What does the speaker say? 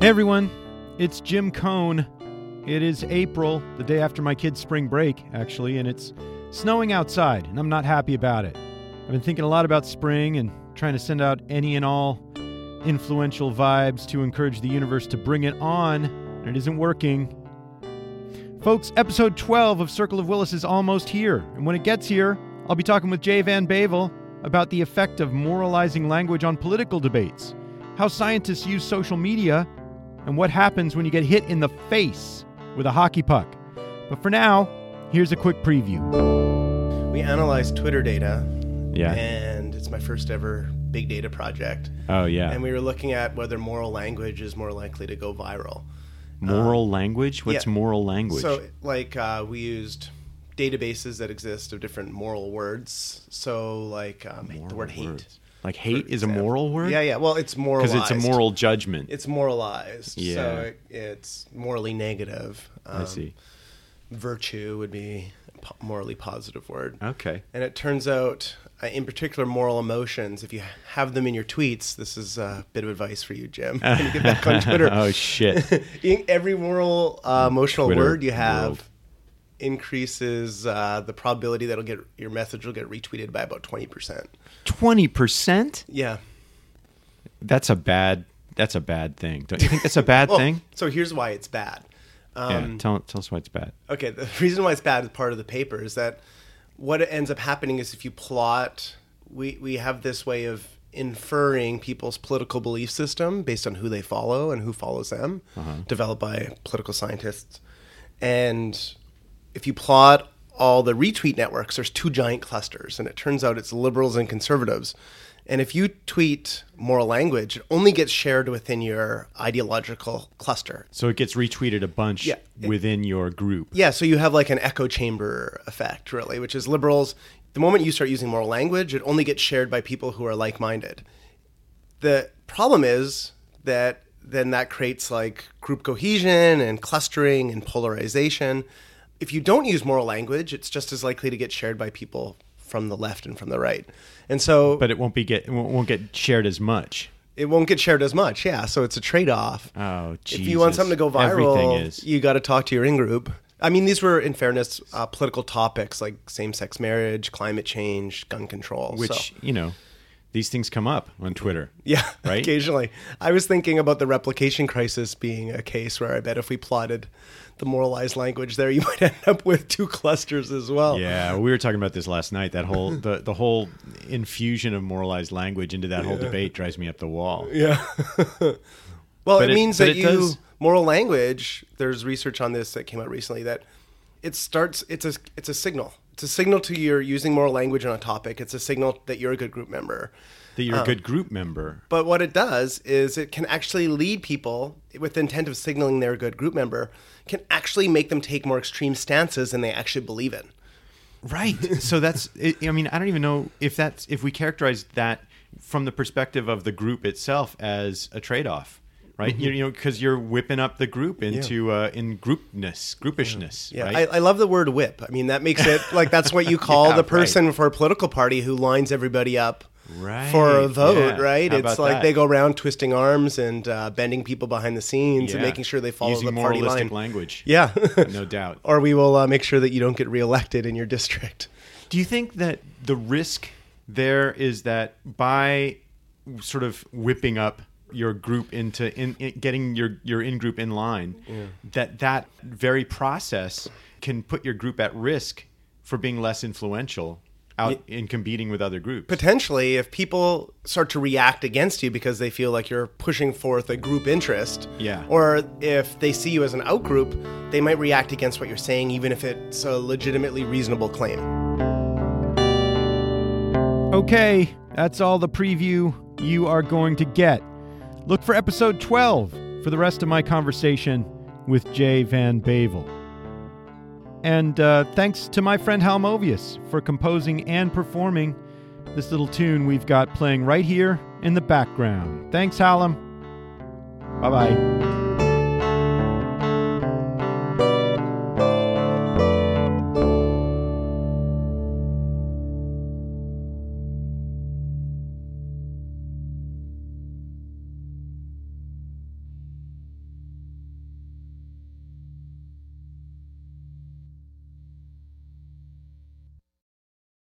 Hey everyone, it's Jim Cohn. It is April, the day after my kids' spring break, actually, and it's snowing outside, and I'm not happy about it. I've been thinking a lot about spring and trying to send out any and all influential vibes to encourage the universe to bring it on, and it isn't working. Folks, episode 12 of Circle of Willis is almost here, and when it gets here, I'll be talking with Jay Van Bavel about the effect of moralizing language on political debates, how scientists use social media, and what happens when you get hit in the face with a hockey puck. But for now, here's a quick preview. We analyzed Twitter data, and it's my first ever big data project. Oh, yeah. And we were looking at whether moral language is more likely to go viral. Moral language? What's moral language? So, like, we used databases that exist of different moral words. So, like, the word hate. Like, hate is a moral word? Yeah. Well, it's moralized. Because it's a moral judgment. It's moralized. Yeah. So it's morally negative. I see. Virtue would be a morally positive word. Okay. And it turns out, in particular, moral emotions, if you have them in your tweets, this is a bit of advice for you, Jim, when you get back on Twitter. Oh, shit. Every moral emotional Twitter word you have increases the probability that your message will get retweeted by about 20%. 20%? Yeah. That's a bad thing. Don't you think that's a bad thing? So here's why it's bad. Tell us why it's bad. Okay, the reason why it's bad is part of the paper is that what ends up happening is if you plot, we have this way of inferring people's political belief system based on who they follow and who follows them, developed by political scientists. And if you plot all the retweet networks, there's two giant clusters, and it turns out it's liberals and conservatives. And if you tweet moral language, it only gets shared within your ideological cluster. So it gets retweeted a bunch within your group. Yeah, so you have like an echo chamber effect, really, which is liberals. The moment you start using moral language, it only gets shared by people who are like-minded. The problem is that then that creates like group cohesion and clustering and polarization. If you don't use moral language, it's just as likely to get shared by people from the left and from the right. And so but it won't get shared as much. It won't get shared as much, yeah. So it's a trade-off. Oh, Jesus. If you want something to go viral, you got to talk to your in-group. I mean, these were, in fairness, political topics like same-sex marriage, climate change, gun control. Which, these things come up on Twitter. Yeah, right? Occasionally. I was thinking about the replication crisis being a case where I bet if we plotted the moralized language there, you might end up with two clusters as well. Yeah, we were talking about this last night. That whole the whole infusion of moralized language into that whole debate drives me up the wall. Yeah. Well, it means that moral language, there's research on this that came out recently that it's a signal. It's a signal to you're using moral language on a topic. It's a signal that you're a good group member. But what it does is it can actually lead people, with the intent of signaling they're a good group member, can actually make them take more extreme stances than they actually believe in. Right. So that's, I don't even know if we characterize that from the perspective of the group itself as a trade-off. Right, because you're whipping up the group into in groupishness. Yeah, right? I love the word whip. I mean, that makes it like that's what you call the person for a political party who lines everybody up for a vote. Yeah. Right, it's like they go around twisting arms and bending people behind the scenes and making sure they follow the party line. Using moralistic language. Yeah, no doubt. Or we will make sure that you don't get reelected in your district. Do you think that the risk there is that by sort of whipping up your group into getting your in-group in line, that very process can put your group at risk for being less influential out in competing with other groups? Potentially, if people start to react against you because they feel like you're pushing forth a group interest, or if they see you as an out-group, they might react against what you're saying, even if it's a legitimately reasonable claim. Okay, that's all the preview you are going to get. Look for episode 12 for the rest of my conversation with Jay Van Bavel. And thanks to my friend Halmovius for composing and performing this little tune we've got playing right here in the background. Thanks, Hallam. Bye-bye.